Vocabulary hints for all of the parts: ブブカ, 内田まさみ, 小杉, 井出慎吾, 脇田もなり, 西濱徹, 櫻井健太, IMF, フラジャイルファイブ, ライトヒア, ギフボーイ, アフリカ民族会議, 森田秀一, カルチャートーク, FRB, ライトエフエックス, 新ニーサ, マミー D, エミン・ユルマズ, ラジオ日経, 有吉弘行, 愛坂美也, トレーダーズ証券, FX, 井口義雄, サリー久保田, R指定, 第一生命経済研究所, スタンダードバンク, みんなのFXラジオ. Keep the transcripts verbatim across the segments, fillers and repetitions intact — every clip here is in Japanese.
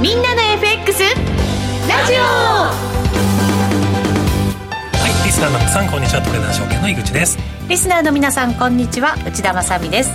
みんなの エフエックス ラジオ。はい、リスナーの皆さんこんにちは、トレーダー証券の井口です。リスナーの皆さんこんにちは、内田まさみです。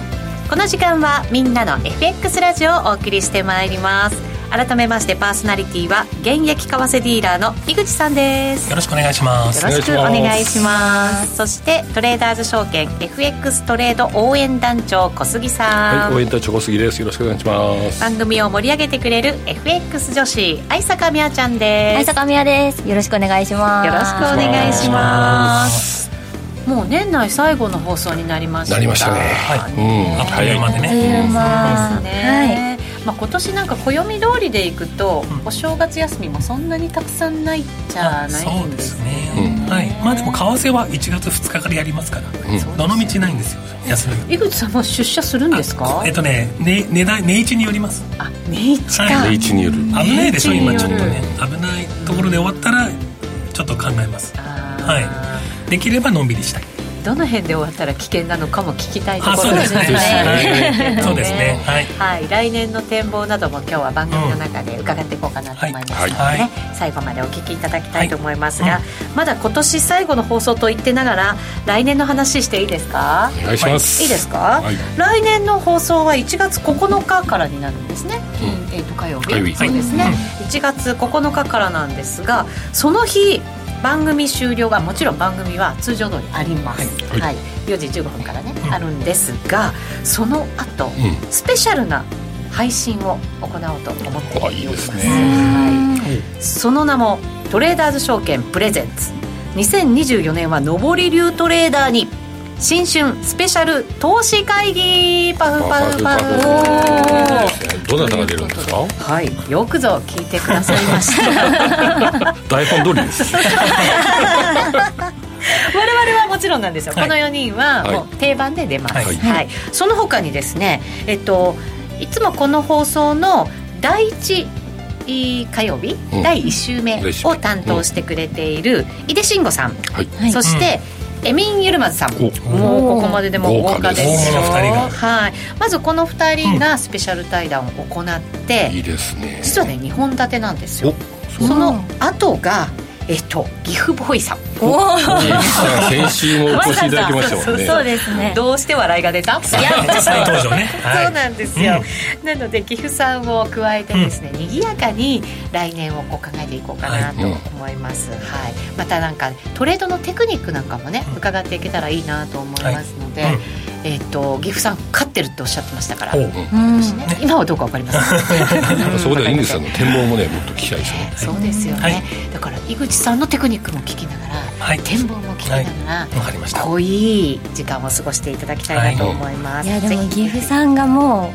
この時間はみんなの エフエックス ラジオをお送りしてまいります。改めましてパーソナリティは現役為替ディーラーの井口さんです。よろしくお願いします。よろしくお願いします。そしてトレーダーズ証券 エフエックス トレード応援団長小杉さん、はい、応援団長小杉です。よろしくお願いします。番組を盛り上げてくれる エフエックス 女子愛坂美也ちゃんです。愛坂美也です。よろしくお願いします。よろしくお願いします。もう年内最後の放送になりました。なりましたね、はい、うん、あっという間でね、はい、まあ、今年なんか暦通りでいくと、うん、お正月休みもそんなにたくさんないじゃないんですよね。そうですね、うん、はい、まあ、でも為替はいちがつふつかからやりますから、うん、どの道ないんですよ、休み。井口さんは出社するんですか？えっとね、値一によります。あ、値一か、はい、値一による。危ないでしょ今ちょっとね、危ないところで終わったらちょっと考えます、はい、できればのんびりしたい。どの辺で終わったら危険なのかも聞きたいところですね。そうですね、はいはい、来年の展望なども今日は番組の中で伺っていこうかなと思いますので、ね、はいはい、最後までお聞きいただきたいと思いますが、はい、うん、まだ今年最後の放送と言ってながら来年の話していいですか？お願いします。いいですか、はい、来年の放送はいちがつここのかからになるんですね、うん、えー、と火曜日、はい、そうですね、うん、いちがつここのかからなんですが、その日番組終了がもちろん番組は通常通りあります、はいはい、よじじゅうごふんからね、うん、あるんですが、その後、うん、スペシャルな配信を行おうと思っております。いいですね、はい、その名もトレーダーズ証券プレゼンツにせんにじゅうよねんは上り流トレーダーに新春スペシャル投資会議、パフパフパフ。どなたが出るんですか？はい、よくぞ聞いてくださいました台本通りです我々はもちろんなんですよ、はい、このよにんはもう定番で出ます、はいはいはい、その他にですね、えっと、いつもこの放送のだいいちかようび、うん、だいいっしゅうめを担当してくれている井出慎吾さん、はい、そして、うん、エミン・ユルマズさん、もうここまででも豪華ですよ、はい、まずこのふたりがスペシャル対談を行って、うん、いいですね、実はねにほん立てなんですよ。 そ, その後がえっとギフボーイさん、おー、先週もお越しいただきましたもんね。そうですね、どうして笑いが出たいや実際登場ね、はい、そうなんですよ、うん、なのでギフさんを加えてですね、うん、にぎやかに来年をこう考えていこうかなと思います、はい、うん、はい、またなんかトレードのテクニックなんかもね、うん、伺っていけたらいいなと思いますので、はい、うん、えー、とギフさん勝ってるっておっしゃってましたから、うん、私ね、今はどうか分かりませんそこでは井口さんの展望もねもっと聞きたいですね、えー、そうですよね、はい、だから井口さんのテクニックも聞きながら、はい、展望も聞きながら、はい、濃い時間を過ごしていただきたいなと思います、はい、うん、いやでもギフさんがも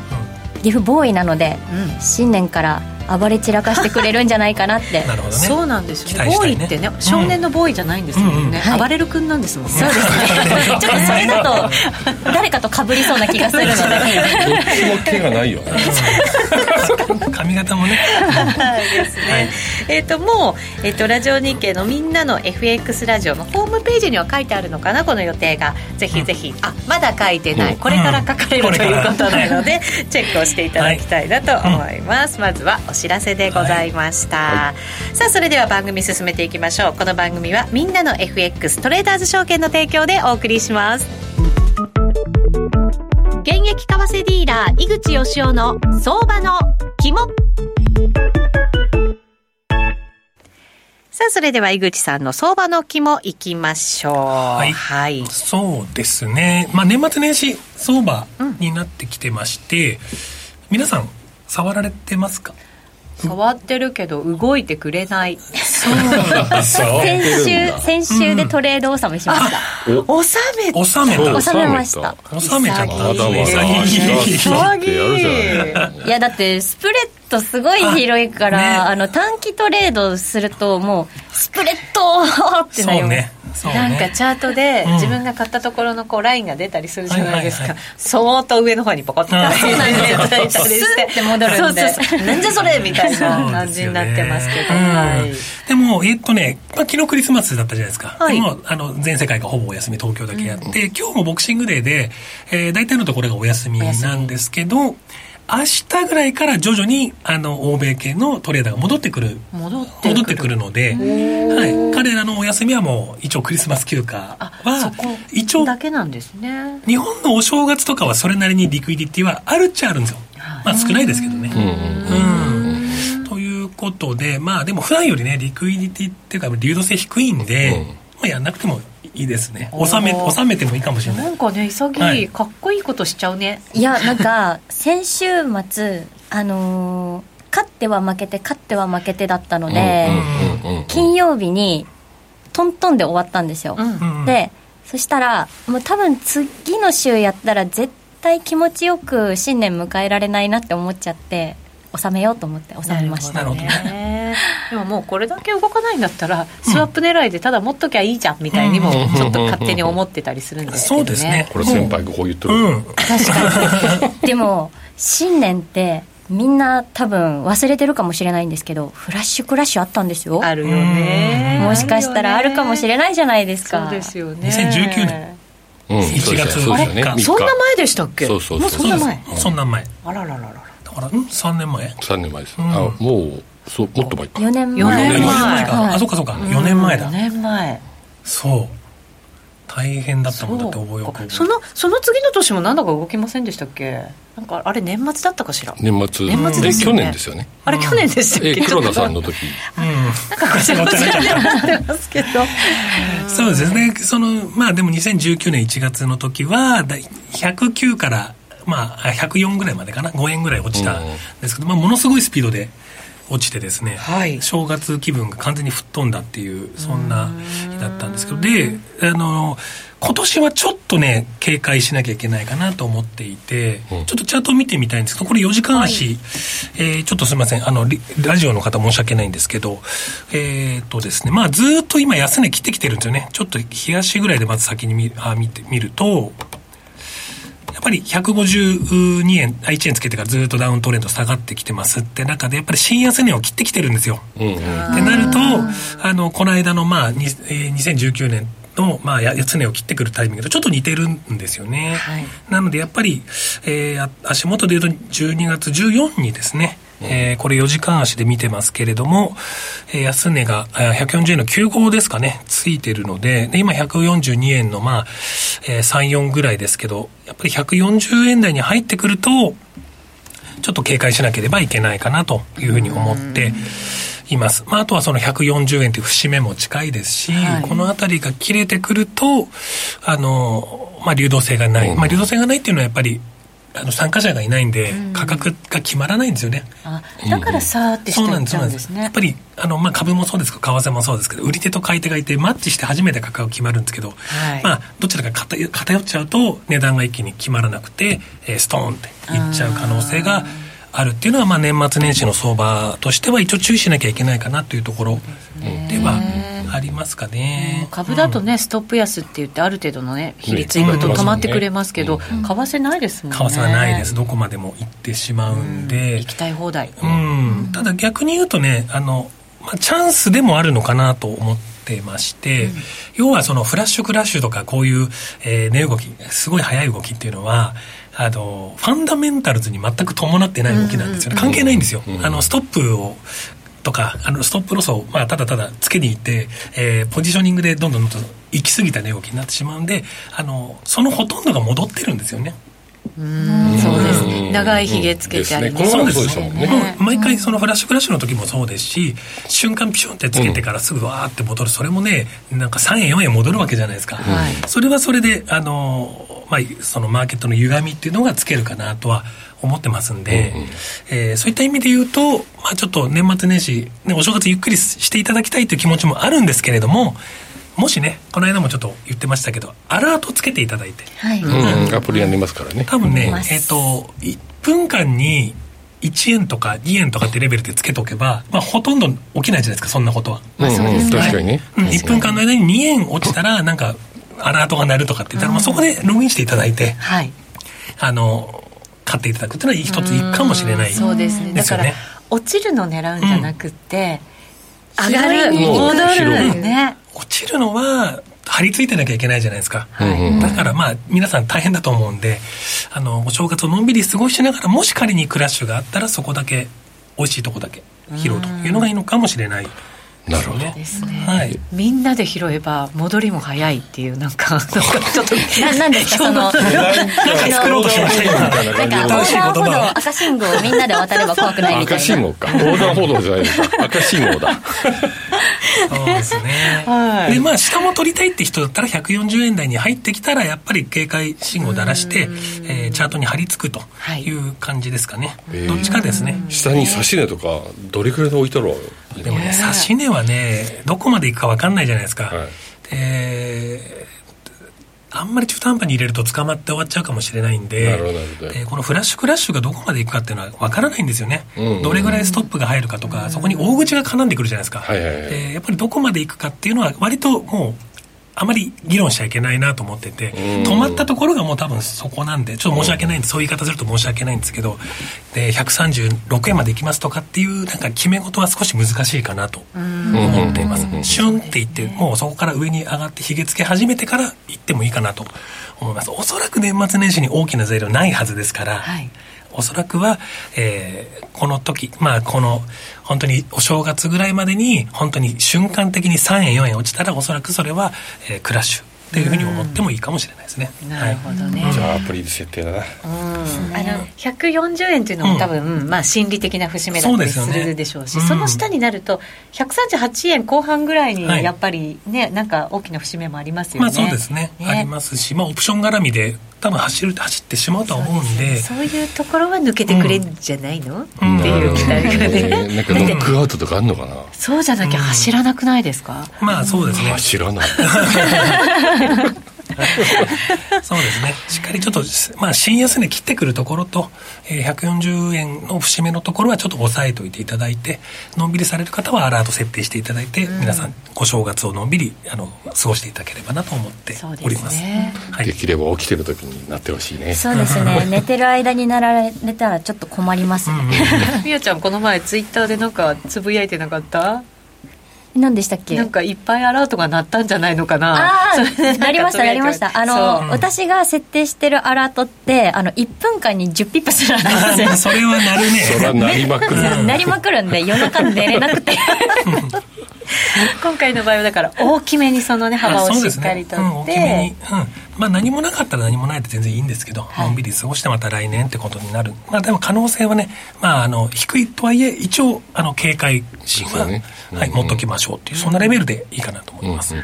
うギフボーイなので、うん、新年から暴れ散らかしてくれるんじゃないかなってなるほど、ね、そうなんですよ、ね、ボーイってね、うん、少年のボーイじゃないんですもんね、うん、うん、暴れる君なんですもんね、はい、そうですねちょっとそれだと誰かと被りそうな気がするのでどっちも毛がないよね髪型もねですね、はい、えーともう、えーとラジオ日経のみんなの エフエックス ラジオのホームページには書いてあるのかな、この予定が。ぜひぜひ、うん、あ、まだ書いてない、うん、これから書かれる、うん、ということなのでチェックをしていただきたいなと思います、はい、まずはお知らせでございました、はいはい、さあそれでは番組進めていきましょう。この番組はみんなの エフエックス トレーダーズ証券の提供でお送りします。現役為替ディーラー井口義雄の相場の肝。さあそれでは井口さんの相場の肝いきましょう。はい、はい、そうですね、まあ、年末年始相場になってきてまして、うん、皆さん触られてますか？触ってるけど動いてくれない。そう先週先週でトレード納めしました、うん、納めた納めた納めました納めちゃった潔い。いやだってスプレッドすごい広いからあ、ね、あの短期トレードするともうスプレッドってなります。そうね、なんかチャートで自分が買ったところのこうラインが出たりするじゃないですか、うん、はいはいはい、相当上の方にポコッとスッて戻るんで、そうそうそう、なんじゃそれみたいな感じになってますけど、はい、でもえっとね、まあ、昨日クリスマスだったじゃないですか、はい、でもあの全世界がほぼお休み、東京だけやって、うん、今日もボクシングデーで、えー、大体のところがお休みなんですけど、明日ぐらいから徐々にあの欧米系のトレーダーが戻ってくる戻ってく る, 戻ってくるので、はい、彼らのお休みはもう一応クリスマス休暇は一応だけなんですね。日本のお正月とかはそれなりにリクイディティはあるっちゃあるんですよ、まあ、少ないですけどね。うんうんということで、まあ、でも普段よりねリクイディティっていうか流動性低いんで、うんまあ、やんなくてもいいですね。収め、収めてもいいかもしれない。なんかね潔い、はい、かっこいいことしちゃうね。いやなんか先週末あのー、勝っては負けて勝っては負けてだったので、うんうんうんうん、金曜日にトントンで終わったんですよ、うんうん、でそしたらもう多分次の週やったら絶対気持ちよく新年迎えられないなって思っちゃって収めようと思って収めましたね。でももうこれだけ動かないんだったらスワップ狙いでただ持っときゃいいじゃんみたいにもちょっと勝手に思ってたりするんですけどね。そうですね。これ先輩がこう言ってる、うん、確かにでも新年ってみんな多分忘れてるかもしれないんですけどフラッシュクラッシュあったんですよ。あるよね。もしかしたらあるかもしれないじゃないですか。そうですよね。にせんじゅうきゅうねんうん、いちがつみっか、ね、そんな前でしたっけ。そうそうそうもうそんな前、うん、そんな前あららららだからんさんねんまえさんねんまえです、うん、あもうそうもっと前かよねんまえよねんまえか、はい、あそうかそうか、うん、よねんまえだよねんまえそう大変だったもんだって覚えよう。 そ, のその次の年も何だか動きませんでしたっけ。なんかあれ年末だったかしら。年末年末ですよね。去年ですよね。あれ去年でしたっけ、うん、え黒田さんの時うんなんかごちゃごちゃになってますけどそうですね。そのまあでもにせんじゅうきゅうねんいちがつの時はひゃくきゅうから、まあ、ひゃくよんぐらいまでかなごえんぐらい落ちたんですけど、まあ、ものすごいスピードで落ちてですね、はい、正月気分が完全に吹っ飛んだっていうそんな日だったんですけど、であの今年はちょっとね警戒しなきゃいけないかなと思っていて、うん、ちょっとチャートを見てみたいんですけどこれよじかん足、はいえー、ちょっとすいませんあの ラ, ラジオの方申し訳ないんですけどえー、っとですねまあずっと今安値切ってきてるんですよね。ちょっと日足ぐらいでまず先に 見, あ 見, て見るとやっぱりひゃくごじゅうにえんいちえんつけてからずっとダウントレンド下がってきてますって中でやっぱり新安値を切ってきてるんですよ、うんうん、ってなるとあのこの間の、まあ、にせんじゅうきゅうねんの、まあ、安値を切ってくるタイミングとちょっと似てるんですよね、はい、なのでやっぱり、えー、足元でいうとじゅうにがつじゅうよっかにですね、うんえー、これよじかん足で見てますけれども、えー、安値がひゃくよんじゅうえんのきゅうじゅうごですかねついてるの で, で今ひゃくよんじゅうにえんの、まあえー、さんじゅうよんぐらいですけどやっぱりひゃくよんじゅうえん台に入ってくるとちょっと警戒しなければいけないかなというふうに思っています、まあ、あとはそのひゃくよんじゅうえんという節目も近いですし、はい、この辺りが切れてくるとあの、まあ、流動性がない、まあ、流動性がないっていうのはやっぱりあの参加者がいないんで価格が決まらないんですよね、うん、あだからさーってしていっちゃうんですね。やっぱりあの、まあ、株もそうですけど為替もそうですけど売り手と買い手がいてマッチして初めて価格が決まるんですけど、はいまあ、どちらか偏っちゃうと値段が一気に決まらなくて、えー、ストーンっていっちゃう可能性があるっていうのはまあ年末年始の相場としては一応注意しなきゃいけないかなというところではありますかね。うん、株だとね、うん、ストップ安って言ってある程度のね比率いくと止まってくれますけど、うん、為替ないですもんね。為替はないです。どこまでも行ってしまうんで、うん、行きたい放題、うんうん、ただ逆に言うとねあの、まあ、チャンスでもあるのかなと思ってまして、うん、要はそのフラッシュクラッシュとかこういう、えー、値動きすごい速い動きっていうのはあのファンダメンタルズに全く伴ってない動きなんですよね、うんうん、関係ないんですよ、うんうん、あのストップをとかあのストップロスを、まあ、ただただつけにいって、えー、ポジショニングでどんどんどんどん行き過ぎた値動きになってしまうんであのそのほとんどが戻ってるんですよね。うんうん、そうですね。長いひげつけてあります、うんですね、そうですね。もう毎回そのフラッシュクラッシュの時もそうですし瞬間ピシュンってつけてからすぐわーって戻るそれもねなんかさんえんよんえん戻るわけじゃないですか、うん、それはそれであの、まあ、そのマーケットの歪みっていうのがつけるかなとは思ってますんで、うんうんえー、そういった意味で言うと、まあ、ちょっと年末年始、ね、お正月ゆっくりしていただきたいという気持ちもあるんですけれどももしねこの間もちょっと言ってましたけどアラートつけていただいて、はいうんうん、アプリやりますからね多分ね、えー、といっぷんかんにいちえんとかにえんとかってレベルでつけとけば、まあ、ほとんど起きないじゃないですかそんなことは、うんうんはい、確かにね、うん、いっぷんかんの間ににえん落ちたらなんかアラートが鳴るとかって言ったら、うんまあ、そこでログインしていただいて、はい、あの買っていただくっていうのは一ついいかもしれないですよね。そうですね。だから落ちるの狙うんじゃなくって、うん上がる戻るね。落ちるのは張り付いてなきゃいけないじゃないですか、はい、だからまあ皆さん大変だと思うんで、あのお正月をのんびり過ごしながら、もし仮にクラッシュがあったらそこだけ美味しいとこだけ拾うというのがいいのかもしれない。なるほどですね、はい、みんなで拾えば戻りも早いっていう、なんかちょっと何ですかそのなんか作ろうとしました今。なんか横断歩道、赤信号みんなで渡れば怖くないみたいな。赤信号か横断歩道じゃないですか、赤信号だそうですね、はい、でまあ下も取りたいって人だったらひゃくよんじゅうえん台に入ってきたらやっぱり警戒信号を鳴らして、えー、チャートに張り付くという感じですかね、はい、どっちかですね、えー、下に差し値とかどれくらいで置いたろう。でもね、差し値はねどこまでいくか分かんないじゃないですか、はい、であんまり中途半端に入れると捕まって終わっちゃうかもしれないんで、でこのフラッシュクラッシュがどこまでいくかっていうのは分からないんですよね、うんうんうん、どれぐらいストップが入るかとか、そこに大口が絡んでくるじゃないですか、はいはいはい、でやっぱりどこまでいくかっていうのは割ともうあまり議論しちゃいけないなと思ってて、止まったところがもう多分そこなんで、ちょっと申し訳ないんで、そういう言い方すると申し訳ないんですけど、でひゃくさんじゅうろくえんまでいきますとかっていうなんか決め事は少し難しいかなと思っています。シュンっていってもうそこから上に上がってひげつけ始めてからいってもいいかなと思います。おそらく年末年始に大きな材料ないはずですから、はい、おそらくは、えー、この時、まあこの本当にお正月ぐらいまでに本当に瞬間的にさんえんよえん落ちたら、おそらくそれは、えー、クラッシュっていうふうに思ってもいいかもしれないですね。なるほどね、はい、じゃあアプリで設定だな、うん、あのひゃくよんじゅうえんというのも多分、うんまあ、心理的な節目だったりするでしょうし、 そうですよね、うん、その下になるとひゃくさんじゅうはちえんこう半ぐらいにやっぱりね、はい、なんか大きな節目もありますよね。まあそうですね、ねありますし、まあオプション絡みで多分走る走ってしまうとは思うんで、そうですね、そういうところは抜けてくれるんじゃないの、うん、っていう期待がね、うん、なんかノックアウトとかあるのかな。そうじゃなきゃ走らなくないですか、うん、まあそうですね、走らないそうですね、しっかりちょっと、まあ、新安値切ってくるところと、えー、ひゃくよんじゅうえんの節目のところはちょっと抑えておいていただいて、のんびりされる方はアラート設定していただいて、うん、皆さんお正月をのんびりあの過ごしていただければなと思っております。そうですね、はい、できれば起きてる時になってほしいね。そうですね寝てる間になられたらちょっと困りますね。みやちゃんこの前ツイッターでなんかつぶやいてなかった？何でしたっけ？なんかいっぱいアラートが鳴ったんじゃないのかな。あそれでなんかなりましたなりました。あの、うん、私が設定してるアラートってあのいっぷんかんにじゅうピップするんですよ。それはなるね。それはなりまくる。なりまくるんで夜中寝れなくて。今回の場合はだから大きめにそのね幅をしっかりとって、うん、大きめに、うん、まあ何もなかったら何もないで全然いいんですけど、はい、のんびり過ごしてまた来年ってことになる。まあでも可能性はね、まああの低いとはいえ一応あの警戒心は、ねうんうん、はい持っときましょうっていう、そんなレベルでいいかなと思います。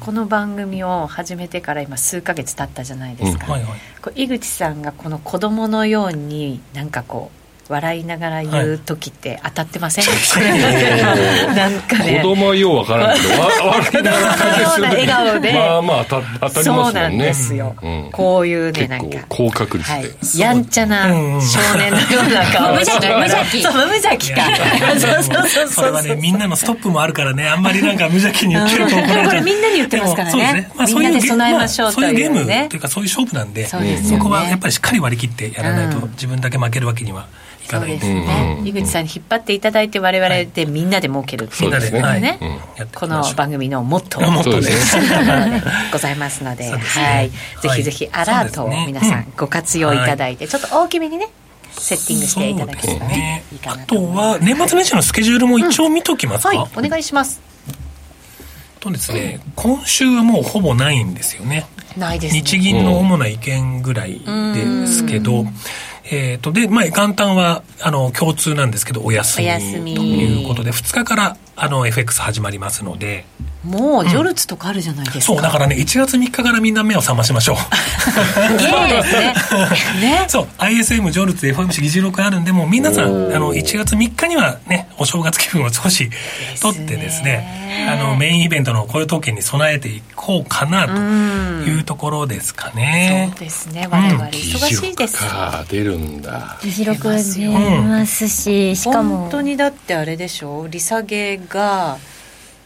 この番組を始めてから今数ヶ月経ったじゃないですか。うんはいはい、こう井口さんがこの子供のようになんかこう。笑いながら言う時って当たってません、はい、なんかね子供はようわからんけど笑いながら感じする笑顔でまあまあ当 た, 当たりますよね。そうなんですよ、うん、こういうねなんか高確率で、はい、やんちゃな少年のような顔をしながら無邪気そう無邪気かそれはねみんなのストップもあるからねあんまりなんか無邪気に言ってると怒られちゃう。これみんなに言ってますからね。みんなで備えましょうというね、まあ、そういうゲームというかそういう勝負なんで そ, で、ね、そこはやっぱりしっかり割り切ってやらないと、うん、自分だけ負けるわけにはそうですね、うん、井口さんに引っ張っていただいて我々でみんなで儲けるっていうことですね、はいねうん、この番組のモットーでございますの で, です、ねはい、ぜひぜひアラートを皆さんご活用いただいて、ねうん、ちょっと大きめにねセッティングしていただければ、ねね、いいかなと思います。あとは年末年始のスケジュールも一応見ときますか、うんはい、お願いしますとですね、うん、今週はもうほぼないんですよ ね, ないですね。日銀の主な意見ぐらいですけど、うんえーとでまあ、元旦はあの共通なんですけどお休みということでふつかからあの エフエックス 始まりますのでもうジョルツとかあるじゃないですか、うん、そうだからねいちがつみっかからみんな目を覚ましましょうそうですねねそう アイエスエム ジョルツ エフアールビー 議事録あるんでもう皆さんあのいちがつみっかにはねお正月気分を少し取ってですねあのメインイベントの雇用統計に備えていこうかなというところですかね、うん、そうですね我々忙しいです、うん、議事録か出るんだ議事録出ますし、うん、しかも本当にだってあれでしょ利下げが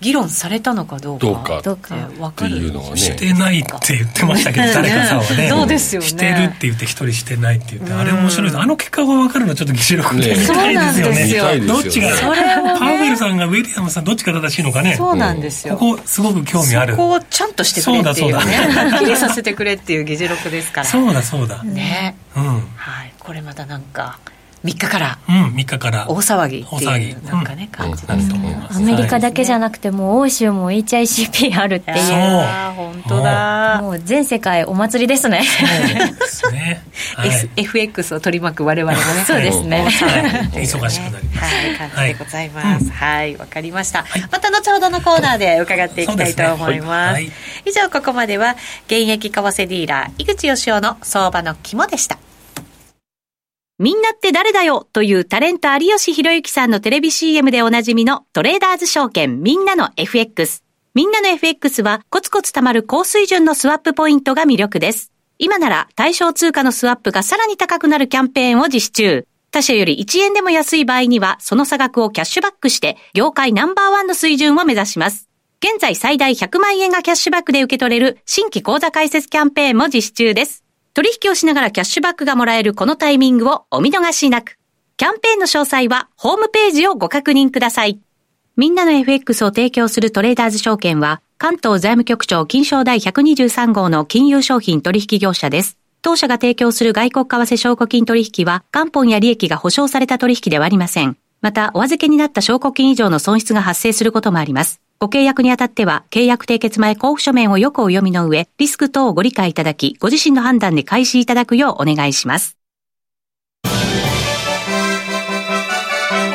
議論されたのかどうか、どうかっていうのはね、してないって言ってましたけど誰かさんは ね, そうですよね、してるって言って一人してないって言って、あれ面白いです。あの結果が分かるのはちょっと議事録で見たいですよ ね, ね, そうなんですよね。どっちが、それはね、パウエルさんがウィリアムさんどっちが正しいのかね。そうなんですよ、ここすごく興味ある。そこをちゃんとしてくれっていうね、はっきりさせてくれっていう議事録ですから。そうだそうだね、うん、はい、これまたなんかみっかから、うん、みっかから大騒ぎっていうなんかね、感じですけど、アメリカだけじゃなくてもう欧州も エイチアイシーピー あるっていう。あ、本当だ、もう全世界お祭りですね。そうですね、はい、エフエックス を取り巻く我々もね。そうですね、はい、忙しくなります、はい、感じでございます。はい、わ、はい、うん、かりました、はい、また後ほどのコーナーで伺っていきたいと思います。はい、以上、ここまでは現役為替ディーラー井口義雄の相場の肝でした。みんなって誰だよというタレント有吉弘行さんのテレビ シーエム でおなじみのトレーダーズ証券みんなの エフエックス。みんなの エフエックス はコツコツ貯まる高水準のスワップポイントが魅力です。今なら対象通貨のスワップがさらに高くなるキャンペーンを実施中。他社よりいちえんでも安い場合にはその差額をキャッシュバックして業界ナンバーワンの水準を目指します。現在最大ひゃくまんえんがキャッシュバックで受け取れる新規口座開設キャンペーンも実施中です。取引をしながらキャッシュバックがもらえるこのタイミングをお見逃しなく。キャンペーンの詳細はホームページをご確認ください。みんなの エフエックス を提供するトレーダーズ証券は、関東財務局長金商第ひゃくにじゅうさんごうの金融商品取引業者です。当社が提供する外国為替証拠金取引は、元本や利益が保証された取引ではありません。また、お預けになった証拠金以上の損失が発生することもあります。ご契約にあたっては、契約締結前交付書面をよくお読みの上、リスク等をご理解いただき、ご自身の判断で開始いただくようお願いします。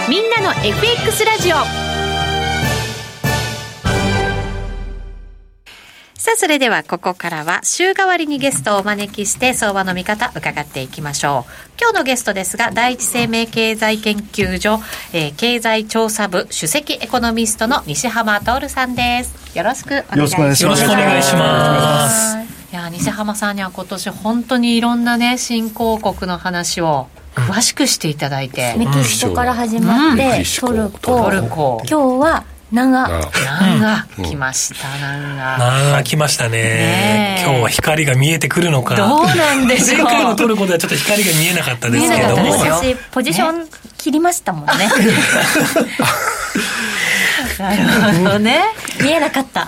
みんなの エフエックス ラジオ。さあ、それではここからは週替わりにゲストをお招きして相場の見方伺っていきましょう。今日のゲストですが、第一生命経済研究所、えー、経済調査部首席エコノミストの西濱徹さんです。よろしくお願いします。よろしくお願いします。いや、西濱さんには今年本当にいろんなね、新興国の話を詳しくしていただいて、メキシコから始まって、うん、トルコ、トルコ、今日はナンガ、ナンガ来ました、うん、ナンガ、ナンガ来ました ね, ね今日は光が見えてくるのか。どうなんでしょう。前回のトルコではちょっと光が見えなかったですけども、私ポジション切りましたもんね。なるほどね、見えなかった。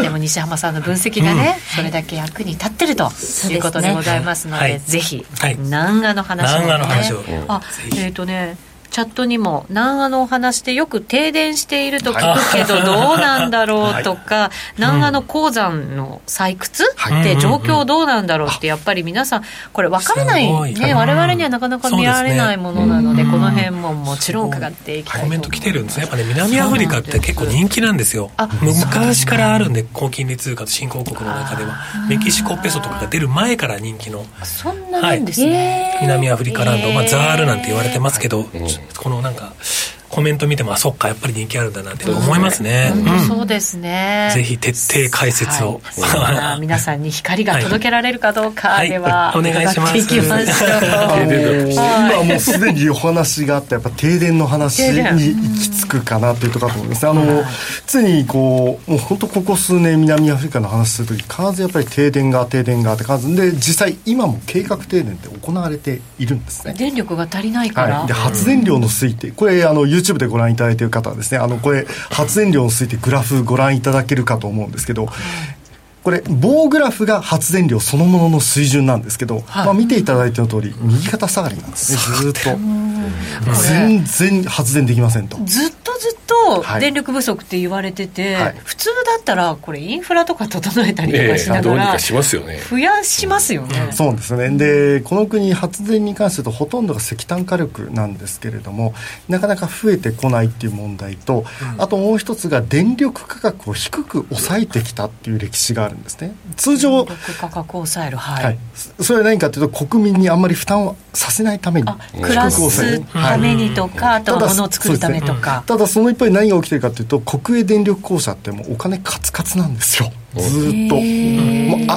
でも西濱さんの分析がね、うん、それだけ役に立ってるということでございますの で, です、ね、はい、ぜひ、はい、ナンガの話を、ね、ナンガの話を、あ、えっ、ー、とね、チャットにも南アのお話でよく停電していると聞くけどどうなんだろうとか、はい、南アの鉱山の採掘って状況どうなんだろうって、やっぱり皆さんこれ分からないね、我々にはなかなか見られないものなので、この辺ももちろん伺っていきたいと思います。コメント来てるんですね。やっぱね、南アフリカって結構人気なんですよ。昔からあるんで、高金利通貨と新興国の中ではメキシコペソとかが出る前から人気の、そんななんですね、はい、南アフリカランド、まあ、ザールなんて言われてますけど、このなんかコメント見ても、あ、そっか、やっぱり人気あるんだなって思いますね。そうですね、うん、ぜひ徹底解説を、はい、皆さんに光が届けられるかどうか、はい、では、はい、お願いします。今もうすでにお話があったやっぱ停電の話に行き着くかなというところだと思います。あの、常にこう、もう本当ここ数年南アフリカの話するとき、必ずやっぱり停電が停電があって、必ずで、実際今も計画停電って行われているんですね。電力が足りないから、はい、で発電量の推定、これあのYouTube でご覧いただいている方はですね、あの、これ発電量についてグラフご覧いただけるかと思うんですけど、これ棒グラフが発電量そのものの水準なんですけど、はい、まあ、見ていただいての通り右肩下がりなんですね。ずっと全然発電できませんと、ずっとずっと電力不足って言われてて、はい、普通だったらこれインフラとか整えたりとかしながら増やしますよね。そうですね。で、この国発電に関してとほとんどが石炭火力なんですけれども、なかなか増えてこないっていう問題と、うん、あともう一つが電力価格を低く抑えてきたっていう歴史があるですね。通常価格を抑える、はいはい、それは何かというと、国民にあんまり負担をさせないために、あ、暮らすためにとか、はい、あとは物を作るためとか、ただ、 そうですね、ただその一方で何が起きているかというと、国営電力公社ってもうお金カツカツなんですよ。ずっともう、あ、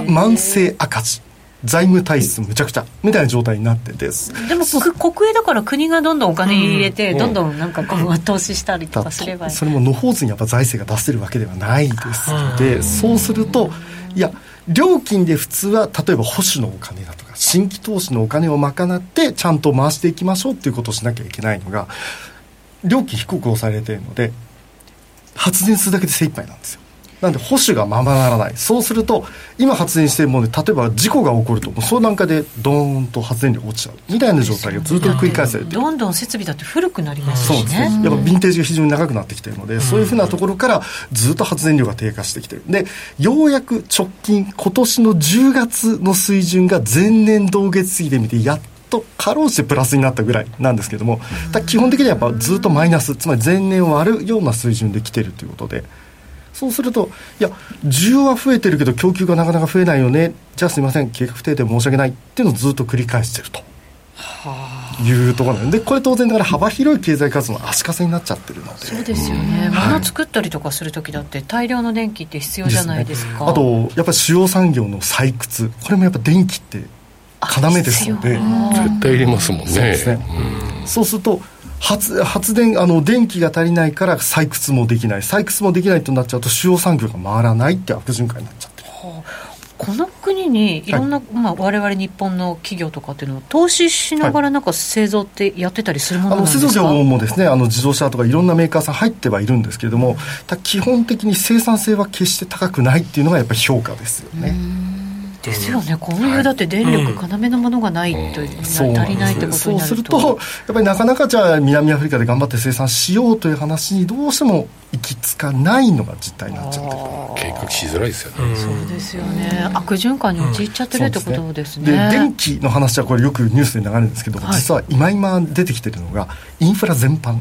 慢性赤字財務体質むちゃくちゃみたいな状態になってです。でも国営だから国がどんどんお金入れて、うん、どんどんなんかこう投資したりとかすればいい。それも野放図にやっぱ財政が出せるわけではないですので、そうするといや料金で普通は例えば保守のお金だとか新規投資のお金を賄ってちゃんと回していきましょうっていうことをしなきゃいけないのが、料金低く抑えられているので発電するだけで精一杯なんですよ。なんで保守がままならない。そうすると今発電しているもので、例えば事故が起こるとその段階でドーンと発電量落ちちゃうみたいな状態がずっと繰り返されて、どんどん設備だって古くなりますしね。そうですね、やっぱヴィンテージが非常に長くなってきているので、そういうふうなところからずっと発電量が低下してきている。でようやく直近今年のじゅうがつの水準が前年同月比で見てやっとかろうじてプラスになったぐらいなんですけども、だ基本的にはやっぱずっとマイナス、つまり前年を割るような水準で来ているということで、そうするといや需要は増えてるけど供給がなかなか増えないよね、じゃあすいません計画停電申し訳ないっていうのをずっと繰り返してるというところなんで、これ当然だから幅広い経済活動の足かせになっちゃってるので。そうですよね、うん、物作ったりとかするときだって大量の電気って必要じゃないですか。ですね、あとやっぱり主要産業の採掘、これもやっぱ電気って要ですので絶対いりますもんね。そうですね、うん、そうすると発, 発電あの電気が足りないから採掘もできない、採掘もできないとなっちゃうと主要産業が回らないって悪循環になっちゃってる。はあ、この国にいろんな、はい、まあ、我々日本の企業とかっていうのを投資しながらなんか製造ってやってたりするものなんですか。あの製造業もですね、あの自動車とかいろんなメーカーさん入ってはいるんですけれども、基本的に生産性は決して高くないっていうのがやっぱり評価ですよね。ですよね、こういうだって電力要のものがないと、はい、うん、足りないってことになると、そうするとやっぱりなかなかじゃあ南アフリカで頑張って生産しようという話にどうしても行き着かないのが実態になっちゃってる。計画しづらいですよね。そうですよね、うん、悪循環に陥っちゃってるってことですね。で電気の話はこれよくニュースで流れるんですけど、はい、実は今今出てきてるのがインフラ全般、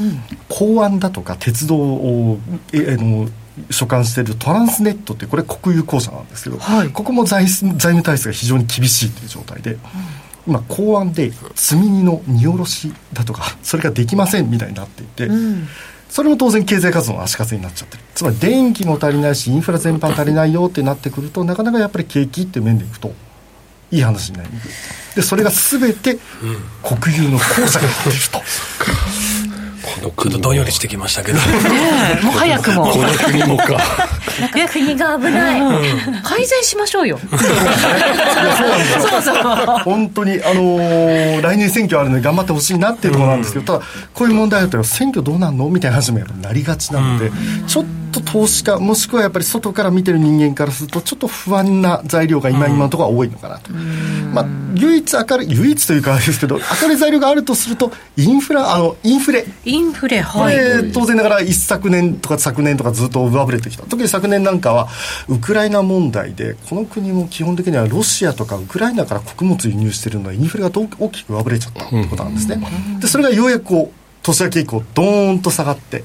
うん、港湾だとか鉄道をえの所管しているトランスネットって、これ国有公社なんですけど、はい、ここも 財, 財務体質が非常に厳しいという状態で、うん、今港湾で積み荷の荷下ろしだとかそれができませんみたいになっていて、うん、それも当然経済活動の足かせになっちゃってる。つまり電気も足りないしインフラ全般足りないよってなってくると、なかなかやっぱり景気って面でいくといい話になります。でそれが全て国有の公社がやっていると、うんちょっとどんよりしてきましたけど、ね、もう早くもこの国もかなんか国が危ない、うん、改善しましょうよ。本当に、あのー、来年選挙あるので頑張ってほしいなっていうところなんですけど、ただこういう問題だったら選挙どうなんのみたいな話もやっぱなりがちなので、うん、ちょっと投資家もしくはやっぱり外から見てる人間からするとちょっと不安な材料が今今のところは多いのかなと、うん、まあ、唯一明るい唯一というかあれですけど明るい材料があるとするとインフラあのインフレインフレ、はい、これ当然ながら一昨年とか昨年とかずっと上振れてきた。特に昨年なんかはウクライナ問題でこの国も基本的にはロシアとかウクライナから穀物輸入しているのはインフレが大きく上振れちゃったってことなんですね、うん、でそれがようやくこう年明け以降ドーンと下がって、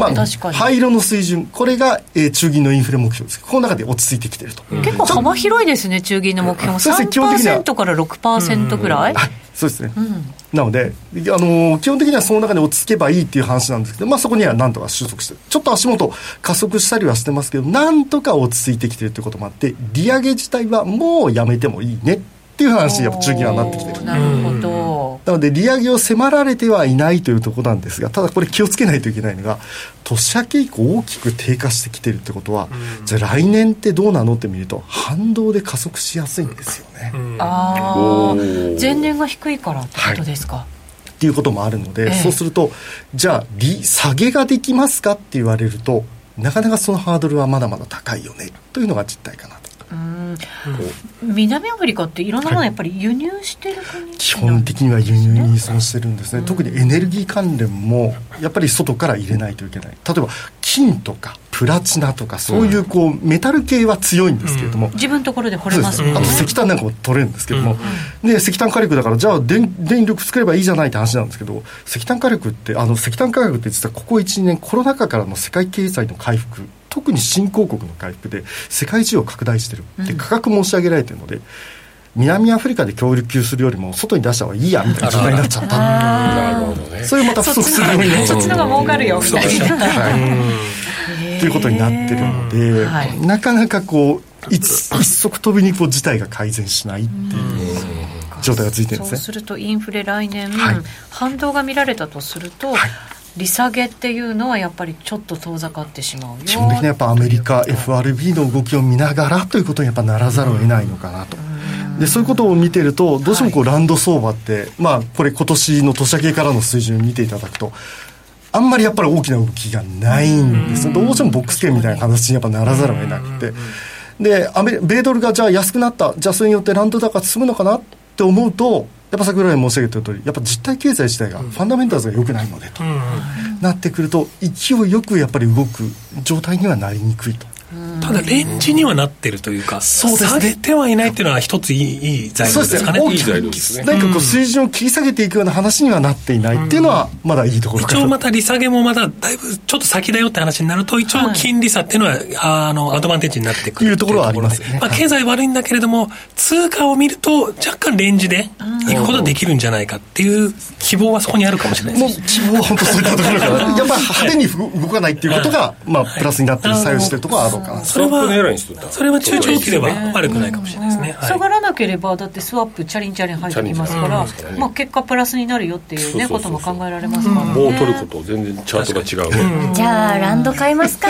まあ、確かに灰色の水準、これが、えー、中銀のインフレ目標です。この中で落ち着いてきてると、うん、結構幅広いですね中銀の目標も さんパーセント から ろくパーセント ぐらい、はい、そうですね、うん、なので、あのー、基本的にはその中で落ち着けばいいっていう話なんですけど、まあ、そこにはなんとか収束してる。ちょっと足元加速したりはしてますけどなんとか落ち着いてきてるということもあって、利上げ自体はもうやめてもいいねっていう話やっぱ中銀はなってきてる。なるほど。なので利上げを迫られてはいないというところなんですが、ただこれ気をつけないといけないのが年明け以降大きく低下してきてるってことは、うん、じゃあ来年ってどうなのって見ると反動で加速しやすいんですよね、うん、ああ前年が低いからってことですか、はい、っていうこともあるので、ええ、そうするとじゃあ利下げができますかって言われるとなかなかそのハードルはまだまだ高いよねというのが実態かなと。うんうん、南アフリカっていろんなものをやっぱり輸入してる国、はい、基本的には輸入に依存してるんですね、うん、特にエネルギー関連もやっぱり外から入れないといけない。例えば金とかプラチナとかそうい う, こうメタル系は強いんですけれども、うん、自分のところで掘れますもんね。あと石炭なんかも取れるんですけども、うん、で石炭火力だからじゃあ 電, 電力作ればいいじゃないって話なんですけど、石炭火力ってあの石炭価格って実はここ いち,に 年コロナ禍からの世界経済の回復、特に新興国の回復で世界中を拡大してるで価格申し上げられてるので、うん、南アフリカで供給するよりも外に出した方がいいやみたいな状態になっちゃった。なるほどね。それまた不足するようになっちゃった。そっちの方が儲かるよみたいなということになってるので、はい、なかなかこう一, 一足飛びにこう事態が改善しないっていう状態が続いてるんですね。そうするとインフレ来年、はい、反動が見られたとすると、はい、利下げっていうのはやっぱりちょっと遠ざかってしまうよ。基本的にやっぱアメリカ エフアールビー の動きを見ながらということにやっぱならざるを得ないのかなと。でそういうことを見てるとどうしてもこうランド相場って、はい、まあこれ今年の年明けからの水準を見ていただくとあんまりやっぱり大きな動きがないんです。どうしてもボックス圏みたいな形にやっぱならざるを得なくて、でアメ米ドルがじゃあ安くなった、じゃあそれによってランド高進むのかなって思うとやっぱ先ほど申し上げた通りやっぱ実体経済自体がファンダメンタルズが良くないのでと、うん、なってくると勢いよくやっぱり動く状態にはなりにくいと。ただレンジにはなってるというか、そうですね、下げてはいないというのは一つい い, いい材料ですかね。そうですね、大きくいい材料ですね。何かこう水準を切り下げていくような話にはなっていないっていうのはまだいいところかと。一応また利下げもまだだいぶちょっと先だよって話になると一応金利差っていうのは、はい、あのアドバンテージになってくるというところはありますよね。まあ、経済悪いんだけれども通貨を見ると若干レンジでいくことできるんじゃないかっていう希望はそこにあるかもしれないですね。もう希望は本当そういったところからやっぱり派手に動かないっていうことが、まあ、プラスになったり作用してるところはあるのかな。それはそれは中長期では悪くないかもしれないですね。下がらなければだってスワップチャリンチャリン入ってきますから、まあ結果プラスになるよっていうねことも考えられますからね。もう取ること全然チャートが違う。じゃあランド買いますか。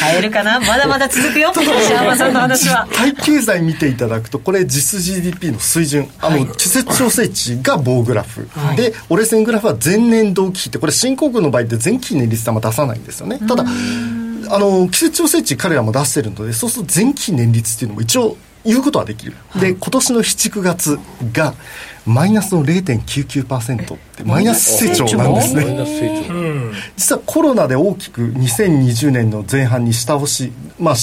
買えるかな。まだまだ続くよ。白浜さんの話は。実体経済見ていただくとこれ実質 ジーディーピー の水準、あの季節調整値が棒グラフで折れ線グラフは前年同期比ってこれ新興国の場合って前期年率差も出さないんですよね。ただあの季節調整値彼らも出してるのでそうすると前期年率っていうのも一応言うことはできる、はい、で今年のしち、くがつがマイナスの ゼロてんきゅうきゅうパーセント ってマイナス成長なんですね。マイナス成長、うん、実はコロナで大きくにせんにじゅうねんの前半に下押し、まあ、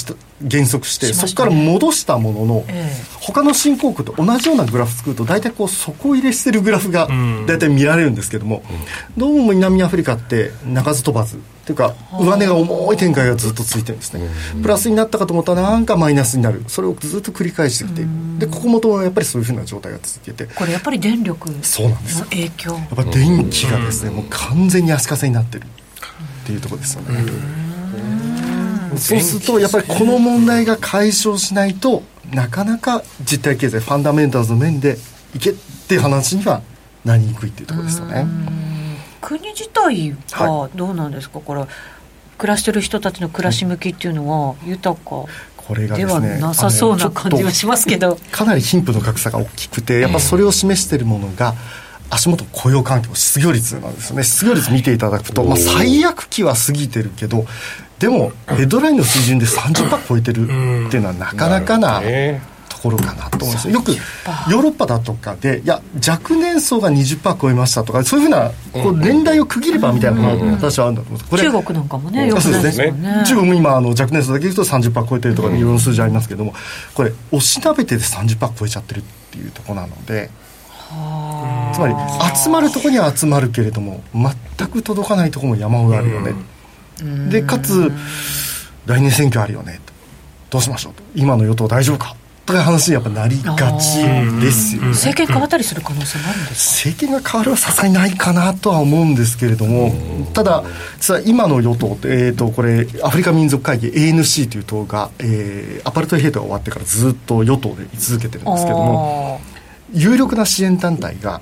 減速してしましたね。そこから戻したものの、えー、他の新興国と同じようなグラフ作ると大体こう底入れしてるグラフが大体見られるんですけども、うん、どうも南アフリカって鳴かず飛ばずというか上値が重い展開がずっとついてるんですね。プラスになったかと思ったらなんかマイナスになる、それをずっと繰り返してきて、でここもともやっぱりそういうふうな状態が続けて、これやっぱり電力の影響、やっぱり電気がですねもう完全に足かせになってるっていうところですよね。そうするとやっぱりこの問題が解消しないとなかなか実体経済ファンダメンタルズの面でいけっていう話にはなりにくいっていうところですよね。国自体はどうなんですか、はい、これ暮らしてる人たちの暮らし向きっていうのは豊かではなさそうな感じはしますけど、かなり貧富の格差が大きくてやっぱそれを示しているものが足元の雇用環境失業率なんですよね。失業率見ていただくと、まあ、最悪期は過ぎてるけどでもヘッドラインの水準で さんじゅっパーセント 超えてるっていうのはなかなかなところかなと思います。よくヨーロッパだとかでいや若年層が にじゅっパーセント 超えましたとかそういうふうなこう年代を区切ればみたいな話はあるんだと思うんです。これ中国なんかもねよくないですよね。中国も今あの若年層だけ言うと さんじゅっパーセント 超えてるとかいろいろな数字ありますけども、これ押しなべてで さんじゅっパーセント 超えちゃってるっていうところなので、はつまり集まるところには集まるけれども全く届かないところも山ほどあるよね。でかつ来年選挙あるよねと、どうしましょうと、今の与党大丈夫かという話にやっぱなりがちですよね。政権変わったりする可能性もあるんですか。政権が変わるはさすがにないかなとは思うんですけれども、ただ実は今の与党、えー、とこれアフリカ民族会議 エーエヌシー という党が、えー、アパルトヘイトが終わってからずっと与党で居続けてるんですけども、有力な支援団体が、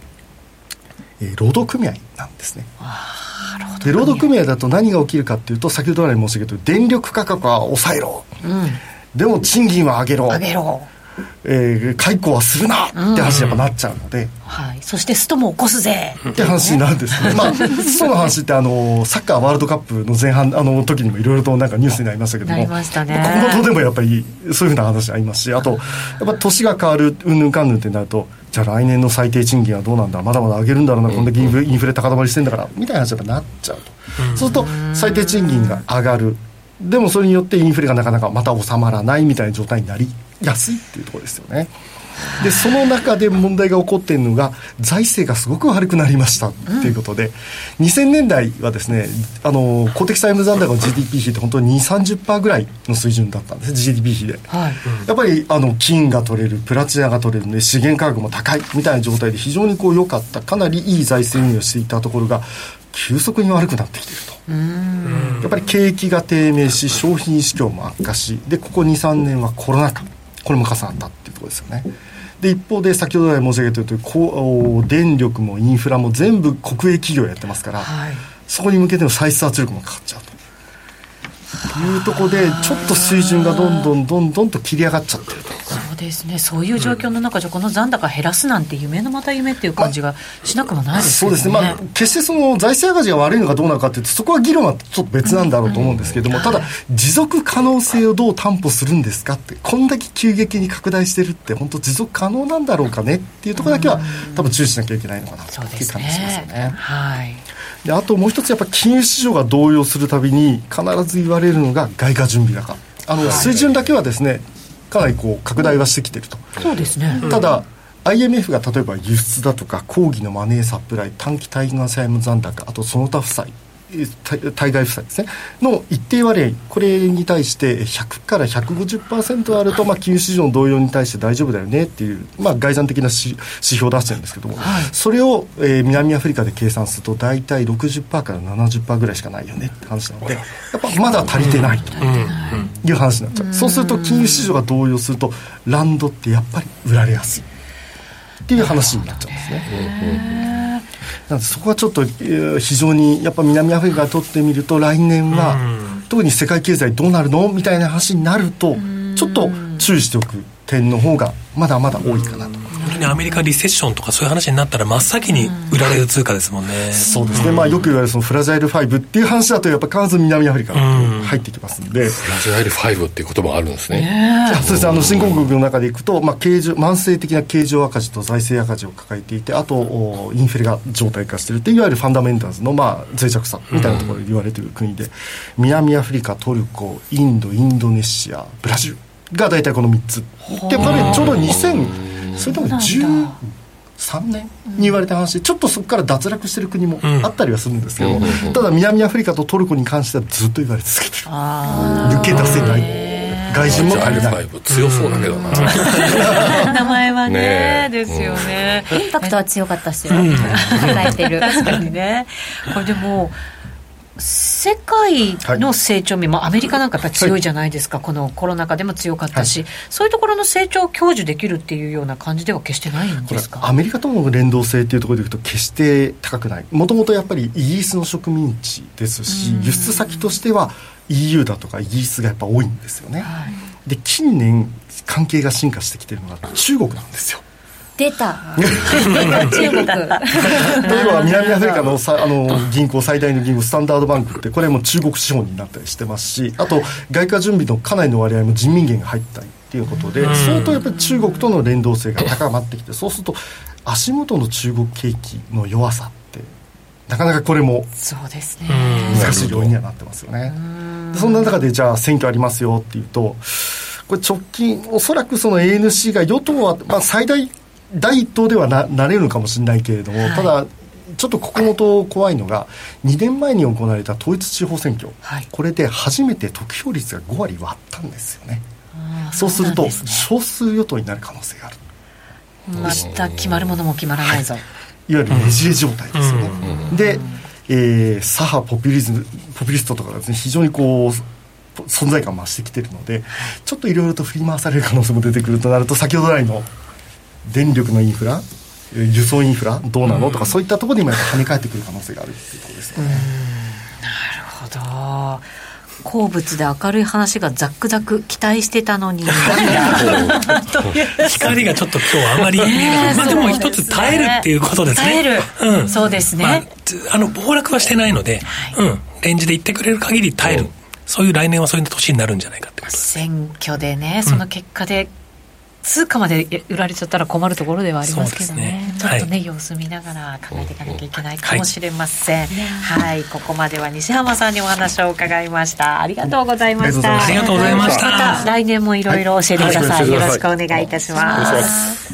えー、労働組合なんですね。で労働組合だと何が起きるかというと先ほど申し上げたように電力価格は抑えろ、うん、でも賃金は上げろ、上げろえー、解雇はするなって話になっちゃうので、うんうんはい、そしてストも起こすぜって話なんですね。まあ、ストの話ってあのサッカーワールドカップの前半あの時にもいろいろとなんかニュースになりましたけども、なりましたね。ここのとでもやっぱりそういうふうな話ありますし、あとやっぱ年が変わるうんぬんかんぬんってなるとじゃあ来年の最低賃金はどうなんだ、まだまだ上げるんだろうな、こんだけインフレ、インフレ高止まりしてんだからみたいな話になっちゃうと、うん、そうすると最低賃金が上がる、でもそれによってインフレがなかなかまた収まらないみたいな状態になり安いっていうところですよね。でその中で問題が起こっているのが財政がすごく悪くなりましたということで、うん、にせんねんだいはですねあの公的債務残高の ジーディーピー 比って本当に にじゅう、さんじゅっパーセント ぐらいの水準だったんです ジーディーピー 比で、はい、やっぱりあの金が取れるプラチナが取れるので資源価格も高いみたいな状態で非常にこう良かった、かなりいい財政運営をしていたところが急速に悪くなってきていると。うーん、やっぱり景気が低迷し、商品市況も悪化し、でここ に,さん 年はコロナ禍、これも重なったっていうところですよね。で一方で先ほど来申し上げたとおり、こう電力もインフラも全部国営企業やってますから、はい、そこに向けての歳出圧力もかかっちゃうというところで、ちょっと水準がどんどんどんどんと切り上がっちゃってると。そうですね、そういう状況の中で、うん、この残高減らすなんて夢のまた夢っていう感じがしなくもないですよね。そうですね、まあ、決してその財政赤字が悪いのかどうなのかっていうと、そこは議論はちょっと別なんだろうと思うんですけれども、うんうん、ただ持続可能性をどう担保するんですかって、こんだけ急激に拡大してるって本当持続可能なんだろうかねっていうところだけは、うん、多分注視しなきゃいけないのかなという感じしますよね。そうですね、はい。であともう一つ、やっぱり金融市場が動揺するたびに必ず言われるのが外貨準備高。あの水準だけはですね、かなりこう拡大はしてきていると。そうですね。ただ、うん、アイエムエフ が例えば輸出だとか抗議のマネーサプライ、短期対外債務残高、あとその他負債、対外負債ですねの一定割合、これに対してひゃくからひゃくごじゅっパーセント あると、まあ、金融市場の動揺に対して大丈夫だよねっていう、まあ、概算的な指標を出してるんですけども、はい、それを、えー、南アフリカで計算すると大体 ろくじゅっパーセントからななじゅっパーセント ぐらいしかないよねって話なので、やっぱまだ足りてないという話になっちゃう。そうすると金融市場が動揺するとランドってやっぱり売られやすいっていう話になっちゃうんですね。なんでそこはちょっと非常にやっぱ南アフリカにとってみると、来年は特に世界経済どうなるのみたいな話になると、ちょっと注意しておく点の方がまだまだ多いかなと。本当にアメリカリセッションとかそういう話になったら真っ先に売られる通貨ですもんね。そうですね、まあ、よく言われるそのフラジャイルファイブっていう話だと、やっぱ必ず南アフリカが入ってきますんで。フラジャイルファイブっていう言葉があるんですね。ね、そうですね、あの新興国の中でいくと、まあ、経常慢性的な経常赤字と財政赤字を抱えていて、あとインフレが常態化しているっていわゆるファンダメンタルズのまあ脆弱さみたいなところで言われている国で、南アフリカ、トルコ、インド、インドネシア、ブラジルが大体このみっつで、やっぱりちょうどにせんそれでもじゅうさんねんに言われた話で、ちょっとそこから脱落してる国もあったりはするんですけど、うん、ただ南アフリカとトルコに関してはずっと言われ続けてる。抜け出せない、外人も足りない。強そうだけどな、うん、名前は ね, ねですよね、うん、インパクトは強かったし、うん、考えてる確かにね。これでも世界の成長面、はい、まあ、アメリカなんかやっぱり強いじゃないですか、はい、このコロナ禍でも強かったし、はい、そういうところの成長を享受できるっていうような感じでは決してないんですか。アメリカとの連動性っていうところでいくと決して高くない。もともとやっぱりイギリスの植民地ですし、輸出先としては イーユー だとかイギリスがやっぱ多いんですよね、はい、で近年関係が進化してきているのが中国なんですよ。出た中国。例えば南アフリカ の, あの銀行、最大の銀行スタンダードバンクって、これも中国資本になったりしてますし、あと外貨準備のかなりの割合も人民元が入ったりっていうことで、相当やっぱり中国との連動性が高まってきて、そうすると足元の中国景気の弱さってなかなかこれも難しい要因にはなってますよね。そんな中でじゃあ選挙ありますよっていうと、これ直近おそらくその エーエヌシー が与党は、まあ、最大第一党では な, なれるのかもしれないけれども、はい、ただちょっとここのと怖いのが、にねんまえに行われた統一地方選挙、はい、これで初めて得票率がごわり割ったんですよね。そうすると少数与党になる可能性がある。また決まるものも決まらないぞ、はい、いわゆるねじれ状態ですよね、うん、で、えー、左派ポピュリズムポピュリストとかがですね、非常にこう存在感増してきているので、ちょっといろいろと振り回される可能性も出てくるとなると、先ほど来の電力のインフラ、輸送インフラどうなのとか、そういったところにも跳ね返ってくる可能性があるっていうことですよね。うん、なるほど。好物で明るい話がザックザク期待してたのに光がちょっと今日あまり、ね、まあ、でも一つ耐えるっていうことですね。耐える、うん、そうですね、まあ、あの暴落はしてないので、はい、うん、レンジで言ってくれる限り耐える、うん、そういう来年はそういう年になるんじゃないかってことです。選挙でね、その結果で、うん、通貨まで売られちゃったら困るところではありますけど ね, ね、はい、ちょっとね様子見ながら考えていかなきゃいけないかもしれません、はいはい、ここまでは西濱さんにお話を伺いました。ありがとうございました。ありがとうございました。また来年もいろいろ教えてください、はい、よろしくお願いいたします。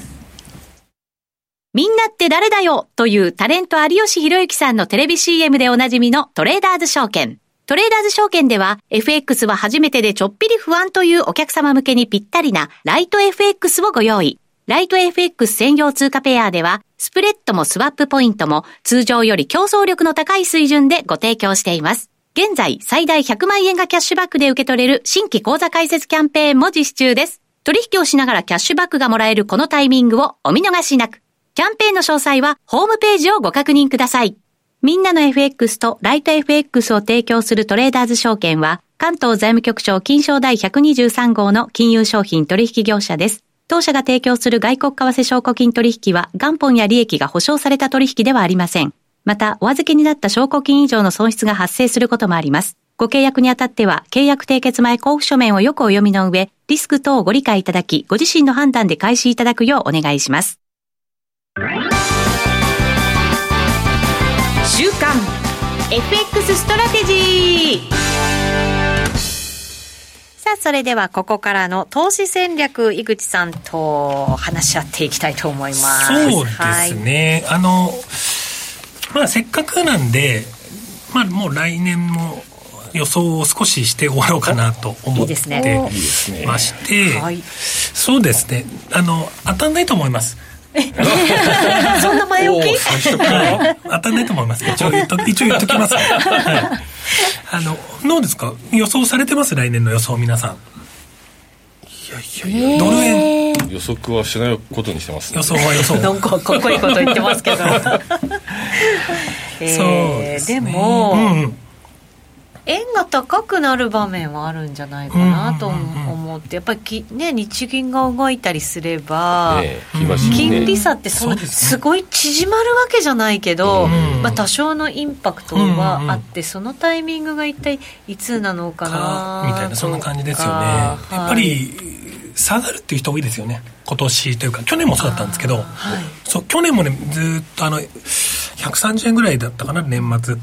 みんなって誰だよというタレント有吉弘行さんのテレビ シーエム でおなじみのトレーダーズ証券。トレーダーズ証券では エフエックス は初めてでちょっぴり不安というお客様向けにぴったりなライト エフエックス をご用意。ライト エフエックス 専用通貨ペアではスプレッドもスワップポイントも通常より競争力の高い水準でご提供しています。現在最大ひゃくまんえんがキャッシュバックで受け取れる新規口座開設キャンペーンも実施中です。取引をしながらキャッシュバックがもらえるこのタイミングをお見逃しなく。キャンペーンの詳細はホームページをご確認ください。みんなの エフエックス とライト エフエックス を提供するトレーダーズ証券は関東財務局長金商第ひゃくにじゅうさん号の金融商品取引業者です。当社が提供する外国為替証拠金取引は元本や利益が保証された取引ではありません。また、お預けになった証拠金以上の損失が発生することもあります。ご契約にあたっては、契約締結前交付書面をよくお読みの上、リスク等をご理解いただき、ご自身の判断で開始いただくようお願いします。週刊 エフエックス ストラテジー。さあ、それではここからの投資戦略、井口さんと話し合っていきたいと思います。そうですね。はい、あの、まあ、せっかくなんで、まあ、もう来年も予想を少しして終わろうかなと思ってまして、はい、そうですね。あの、当たんないと思います。そんな前置き当たんないと思います。一応言っと、一応言っときます、ね。はい、あの、どうですか、予想されてます、来年の予想、皆さん。いやいやいや、ドル円予測はしないことにしてます、ね、予想は予想なんかかっこいいこと言ってますけど、えー、そうですね。でも、うんうん、円が高くなる場面はあるんじゃないかなと思って、やっぱりき、ね、日銀が動いたりすれば、ね、金利差ってそんなすごい縮まるわけじゃないけど、ね、まあ、多少のインパクトはあって、そのタイミングが一体いつなのかなみたいな、そんな感じですよね。やっぱり下がるっていう人多いですよね、今年というか去年もそうだったんですけど、はい、そう、去年もね、ずっとあのひゃくさんじゅうえんぐらいだったかな、年末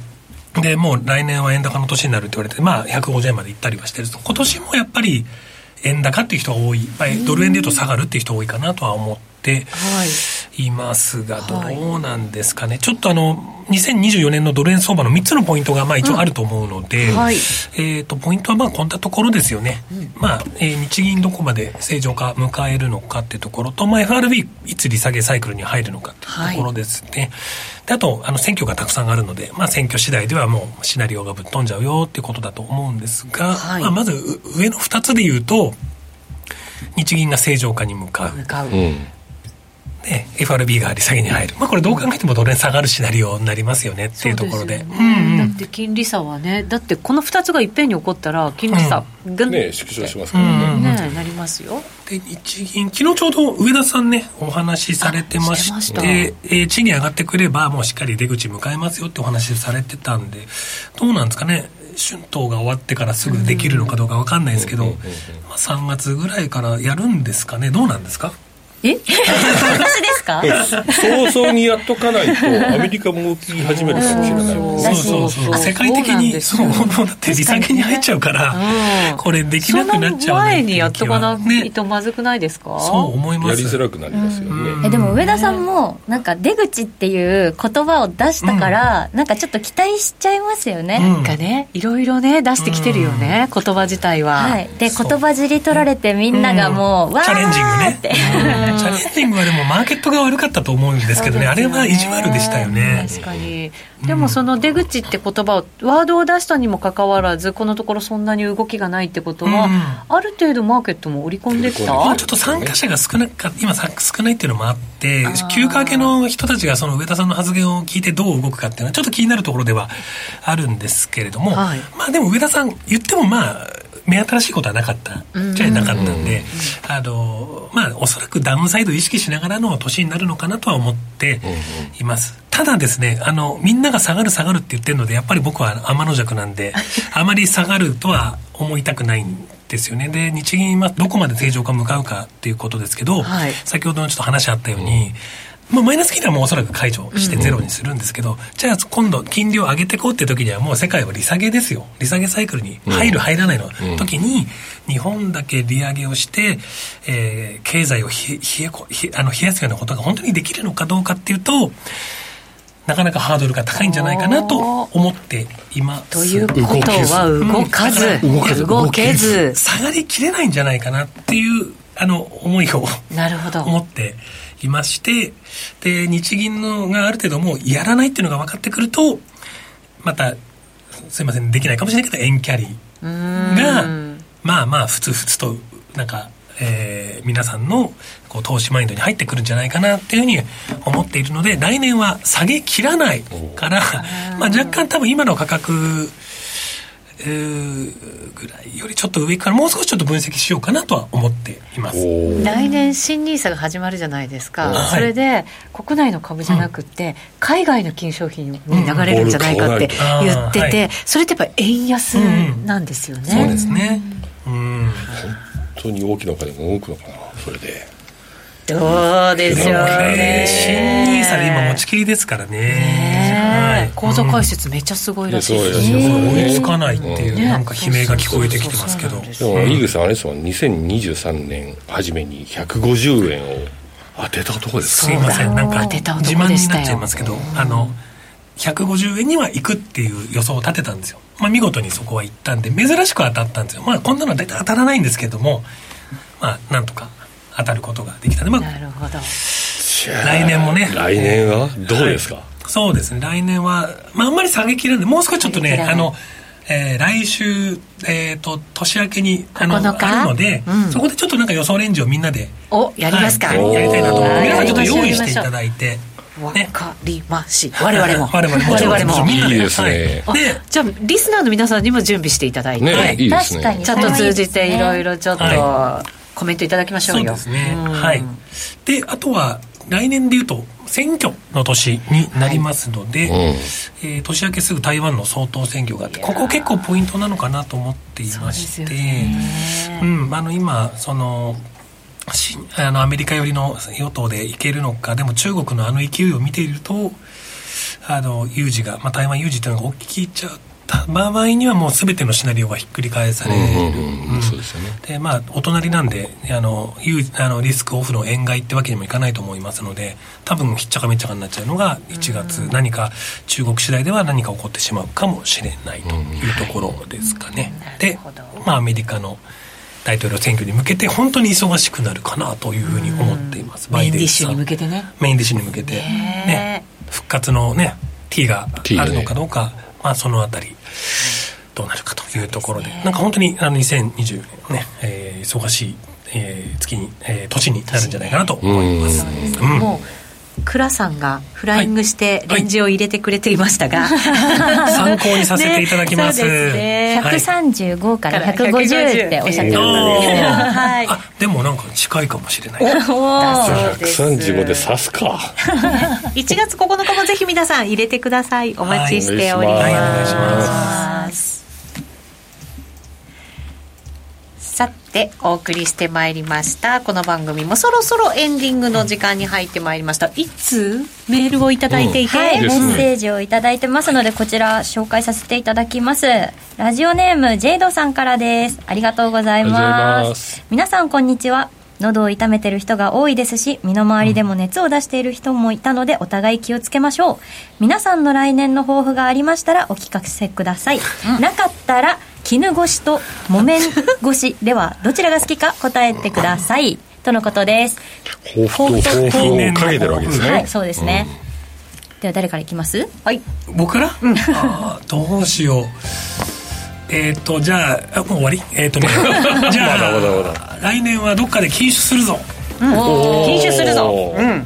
で、もう来年は円高の年になるって言われて、まあ、ひゃくごじゅうえんまで行ったりはしてると、今年もやっぱり円高っていう人が多い、まあ、ドル円でいうと下がるっていう人が多いかなとは思っていますが、どうなんですかね。ちょっとあのにせんにじゅうよねんのドル円相場のみっつのポイントがまあ一応あると思うので、うん、はい、えー、とポイントはまあこんなところですよね、うん、まあ、えー、日銀どこまで正常化迎えるのかっていうところと、まあ、エフアールビー いつ利下げサイクルに入るのかっていうところですね、はい。あとあの選挙がたくさんあるので、まあ、選挙次第ではもうシナリオがぶっ飛んじゃうよっていうことだと思うんですが、はい、まあ、まず上のふたつでいうと、日銀が正常化に向かう、向かう、うん、で エフアールビー が利下げに入る、まあ、これどう考えてもドル円下がるシナリオになりますよねっていうところ で, うで、ね、うんうん、だって金利差はね、だってこのふたつがいっぺんに起こったら金利差が、うん、ね、縮小しますから ね,、うん、ね、なりますよ。で、日銀昨日ちょうど上田さんねお話しされてまし て, してま、えー、賃金上がってくればもうしっかり出口迎えますよってお話されてたんで、どうなんですかね、春闘が終わってからすぐできるのかどうか分かんないですけど、うんうんうんうん、まあ、さんがつぐらいからやるんですかね、どうなんですか。え私ですか早々にやっとかないとアメリカも動き始めるかもしれない。そうそうそう、世界的にそう、そうだって利下げに入っちゃうから、ね、これできなくなっちゃう、ね、その前にやっとかないとまずくないですか、ね、そう思います。やりづらくなりますよね、うん、えでも上田さんもなんか出口っていう言葉を出したから、うん、なんかちょっと期待しちゃいますよね、うん、なんかね、いろいろね出してきてるよね、うん、言葉自体は、はい、で言葉尻取られてみんながもう、うん、わーチャレンジングねって、うんチャレンジングはでもマーケットが悪かったと思うんですけど ね, ね、あれは意地悪でしたよね。確かに、うん、でもその出口って言葉をワードを出したにもかかわらず、このところそんなに動きがないってことは、うん、ある程度マーケットも織り込んできた、まあ、ちょっと参加者が少なか今少ないっていうのもあって、休暇明けの人たちがその上田さんの発言を聞いてどう動くかっていうのはちょっと気になるところではあるんですけれども、はい、まあでも上田さん言ってもまあ目新しいことはなかったじゃなかったんで、あの、まあ、おそらくダウンサイドを意識しながらの年になるのかなとは思っています、うんうん、ただですね、あのみんなが下がる下がるって言ってるので、やっぱり僕は天の弱なんであまり下がるとは思いたくないんですよね。で、日銀はどこまで正常化向かうかっていうことですけど、はい、先ほどのちょっと話あったように、まあ、マイナス金利はもうおそらく解除してゼロにするんですけど、うん、じゃあ今度金利を上げていこうって時にはもう世界は利下げですよ。利下げサイクルに入る入らないの時に日本だけ利上げをして、えー、経済を冷やすようなことが本当にできるのかどうかっていうと、なかなかハードルが高いんじゃないかなと思っています。ということは動かず、うん、動かず動けず下がりきれないんじゃないかなっていうあの思いを持っていまして、で日銀のがある程度もうやらないっていうのが分かってくると、またすいませんできないかもしれないけど円キャリーがまあまあふつふつとなんか、えー、皆さんのこう投資マインドに入ってくるんじゃないかなっていうふうに思っているので、来年は下げきらないからまあ若干多分今の価格ぐらいよりちょっと上からもう少しちょっと分析しようかなとは思っています。来年新ニーサが始まるじゃないですか。それで国内の株じゃなくて、うん、海外の金商品に流れるんじゃないかって言ってて、うん、それってやっぱ円安なんですよね、うん、そうですね、うん、本当に大きなお金が動くのかなそれで。そうですよね。新ニーサで今持ちきりですからね。ね、はい、口座開設めっちゃすごいらしいですね。うん、ね、追いつかないっていう、ね、なんか悲鳴が聞こえてきてますけど。でもイーグルさんあれですもん。にせんにじゅうさんねん初めにひゃくごじゅうえんを当てた男です。すいません、なんか自慢になっちゃいますけど、あのひゃくごじゅうえんには行くっていう予想を立てたんですよ。まあ見事にそこは行ったんで珍しく当たったんですよ。まあこんなのは大体当たらないんですけども、まあなんとか。当たることができたので、まあ、なるほど。来年もね、来年はどうですか、はい、そうですね、来年は、まあ、あんまり下げきらない、もう少しちょっとね、あの、えー、来週、えー、と年明けにあのあるので、うん、そこでちょっとなんか予想レンジをみんなでおやりますか、はい、やりたいなと思って皆さんちょっと用意していただいて、わかりまし、我々も我々もいいですね。じゃあリスナーの皆さんにも準備していただいて、ね、はい、いいですね、確かにチャット通じていろいろちょっと、はいコメントいただきましょうよ。そうですね、はい、であとは来年でいうと選挙の年になりますので、はい、うん、えー、年明けすぐ台湾の総統選挙があって、ここ結構ポイントなのかなと思っていまして、う、うん、あの今そのあのアメリカ寄りの与党でいけるのか、でも中国のあの勢いを見ていると、あの有事が、まあ、台湾有事というのが大きいちゃう場合にはもう全てのシナリオがひっくり返される。まあお隣なんであのあのリスクオフの円買いってわけにもいかないと思いますので、多分ひっちゃかめっちゃかになっちゃうのがいちがつ、うん、何か中国次第では何か起こってしまうかもしれないというところですかね、うん、はい、で、まあ、アメリカの大統領選挙に向けて本当に忙しくなるかなというふうに思っています、うん、バイデンさんメインディッシュに向けてね、メインディッシュに向けて、ね、復活の、ね、T があるのかどうか、まあ、そのあたりどうなるかというところ で, で、ね、なんか本当にあのにせんにじゅうねん、ね、えー、忙しい、えー、月に、えー、年になるんじゃないかなと思います。う、うん、もう倉さんがフライングしてレンジを入れてくれていましたが、はいはい、参考にさせていただきます。ね、そうですね、ひゃくさんじゅうごからひゃくごじゅうっておっしゃってましたね。えー、はい、あ、でもなんか近いかもしれない。ひゃくさんじゅうごで刺すか。いちがつここのかもぜひ皆さん入れてください。お待ちしております。はい、お願いします。さてお送りしてまいりましたこの番組もそろそろエンディングの時間に入ってまいりました。いつメールをいただいていて、うん、はい、ね、メッセージをいただいてますのでこちら紹介させていただきます。ラジオネームジェイドさんからです。ありがとうございます。皆さんこんにちは。喉を痛めてる人が多いですし、身の回りでも熱を出している人もいたのでお互い気をつけましょう。皆さんの来年の抱負がありましたらお聞かせください、うん、なかったら絹ごしと木綿ごしではどちらが好きか答えてくださいとのことです。抱負と抱負をかけてるわけですね。はい、そうですね、うん、では誰からいきます？はい、僕から、うん、あ、どうしよう。えーとじゃあ、あ、もう終わり？えーとねじゃあまだまだまだ来年はどっかで禁酒するぞ、うん、禁酒するぞ、うん、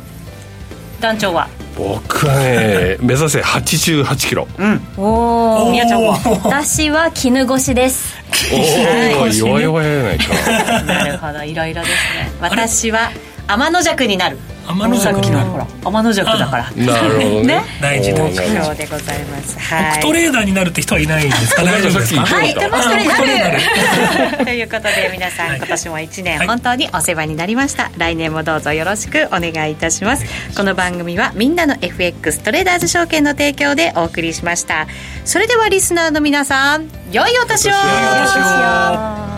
団長は？僕はね目指せはちじゅうはちキロ、うん、おお、宮ちゃんは？私は絹ごしです。おお、弱々やないか。なるほど、いろいろですね。私は天の弱になる。天の弱になる、ほら天の弱だから。なるほど ね, ね、大事な目標でございます。はい、トレーダーになるって人はいないんですか？大丈夫ですか？はい、トレーダーになるということで皆さん今年もいちねん、はい、本当にお世話になりました。来年もどうぞよろしくお願いいたします。この番組はみんなの エフエックス トレーダーズ証券の提供でお送りしました。それではリスナーの皆さん良いお年を。